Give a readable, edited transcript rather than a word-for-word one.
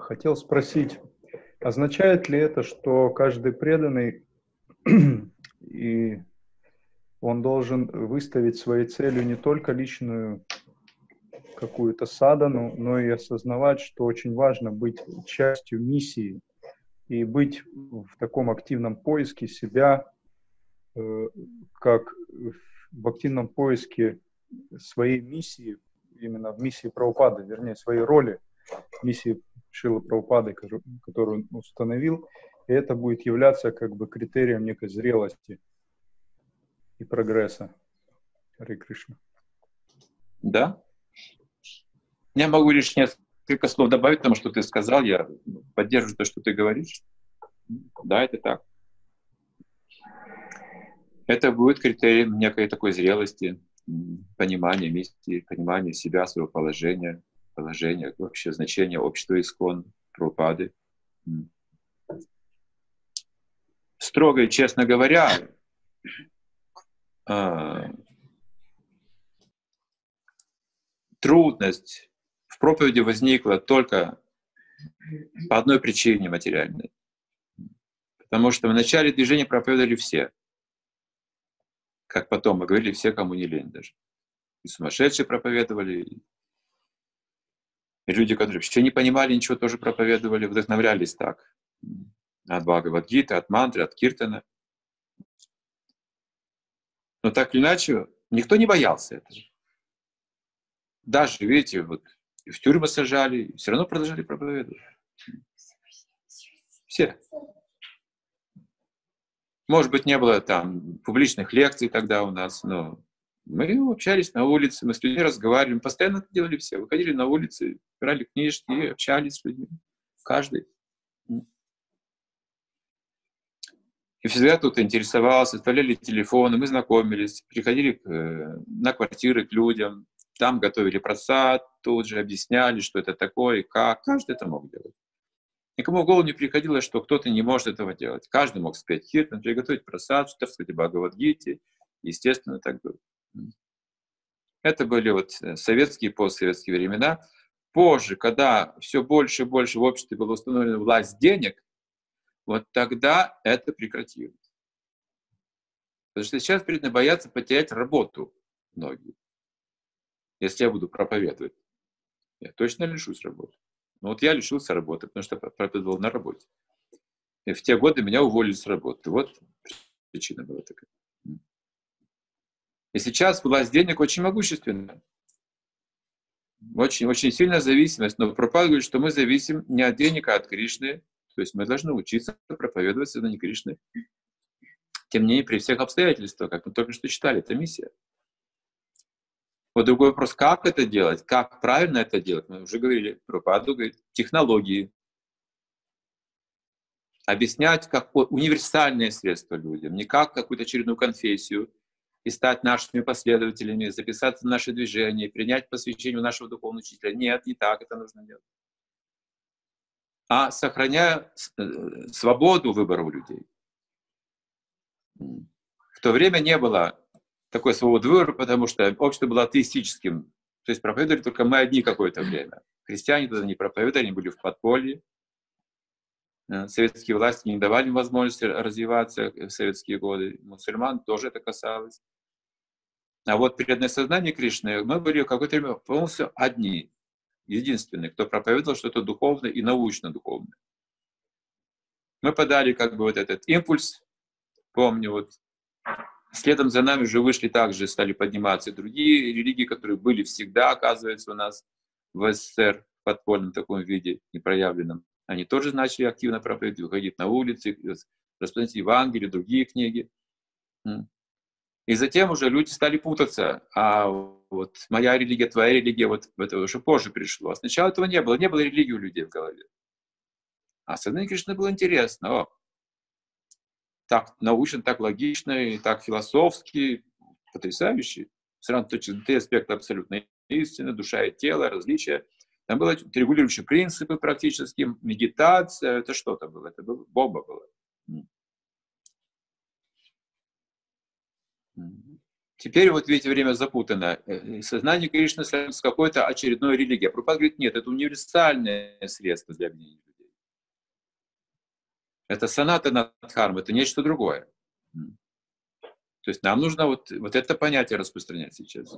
хотел спросить, означает ли это, что каждый преданный, и он должен выставить своей целью не только личную какую-то садхану, но и осознавать, что очень важно быть частью миссии и быть в таком активном поиске себя, как в активном поиске своей миссии, именно в миссии Прабхупады, вернее, своей роли, миссии Шрилы Прабхупады, которую он установил, и это будет являться как бы критерием некой зрелости и прогресса. Харе Кришна. Да. Я могу лишь несколько слов добавить, потому что ты сказал, я поддерживаю то, что ты говоришь. Да, это так. Это будет критерием некой такой зрелости, понимания миссии, понимания себя, своего положения, вообще значения общества искон, Прабхупады. Строго и честно говоря, трудность в проповеди возникла только по одной причине материальной. Потому что в начале движения проповедовали все. Как потом мы говорили, все, кому не лень даже. И сумасшедшие проповедовали, и люди, которые вообще не понимали ничего, тоже проповедовали, вдохновлялись так. От Бхагавад-гиты, от мантры, от киртана. Но так или иначе, никто не боялся этого. Даже, видите, вот в тюрьмы сажали, все равно продолжали проповедовать. Все. Может быть, не было там публичных лекций тогда у нас, но мы общались на улице, мы с людьми разговаривали, постоянно это делали все. Выходили на улицы, брали книжки, общались с людьми, каждый. И всегда кто-то интересовался, оставляли телефоны, мы знакомились, приходили на квартиры к людям, там готовили просад, тут же объясняли, что это такое и как. Каждый это мог делать. Никому в голову не приходило, что кто-то не может этого делать. Каждый мог спеть хиртан, приготовить просад, что в Бхагавад-гите, естественно, так было. Это были вот советские и постсоветские времена. Позже, когда все больше и больше в обществе была установлена власть денег, вот тогда это прекратилось. Потому что сейчас перед нами боятся потерять работу многие. Если я буду проповедовать, я точно лишусь работы. Но вот я лишился работы, потому что проповедовал на работе. И в те годы меня уволили с работы. Вот причина была такая. И сейчас власть денег очень могущественна. Очень, очень сильная зависимость. Но Прабхупада говорит, что мы зависим не от денег, а от Кришны. То есть мы должны учиться проповедовать на не Кришны. Тем не менее, при всех обстоятельствах, как мы только что читали, это миссия. Вот другой вопрос, как это делать, как правильно это делать. Мы уже говорили, Прабхупада говорит, технологии. Объяснять как универсальные средства людям, не как какую-то очередную конфессию, и стать нашими последователями, записаться в наше движение, принять посвящение у нашего духовного учителя. Нет, не так это нужно делать. А сохраняя свободу выбора у людей. В то время не было такой свободы выбора, потому что общество было атеистическим. То есть проповедовали только мы одни какое-то время. Христиане тогда не проповедовали, они были в подполье. Советские власти не давали им возможности развиваться в советские годы. Мусульман тоже это касалось. А вот преданное сознание Кришны, мы были в какое-то время полностью одни, единственные, кто проповедовал что-то духовное и научно-духовное. Мы подали как бы вот этот импульс. Помню, вот следом за нами уже вышли также, стали подниматься другие религии, которые были всегда, оказывается, у нас в СССР в подпольном таком виде, непроявленном. Они тоже начали активно проповедовать, выходить на улицы, распространять Евангелие, другие книги. И затем уже люди стали путаться. А вот моя религия, твоя религия, вот это уже позже пришло. А сначала этого не было религии у людей в голове. А сознание Кришны было интересно. О, так научно, так логично, и так философски, потрясающе. Сразу три аспекта абсолютной истины, душа и тело, различия. Там были регулирующие принципы практически, медитация, это что-то было, это было, бомба была. Теперь вот видите, время запутано. Сознание Кришны с какой-то очередной религией. Прабхупада говорит, нет, это универсальное средство для объединения людей. Это санатана-дхарма, это нечто другое. То есть нам нужно вот это понятие распространять сейчас.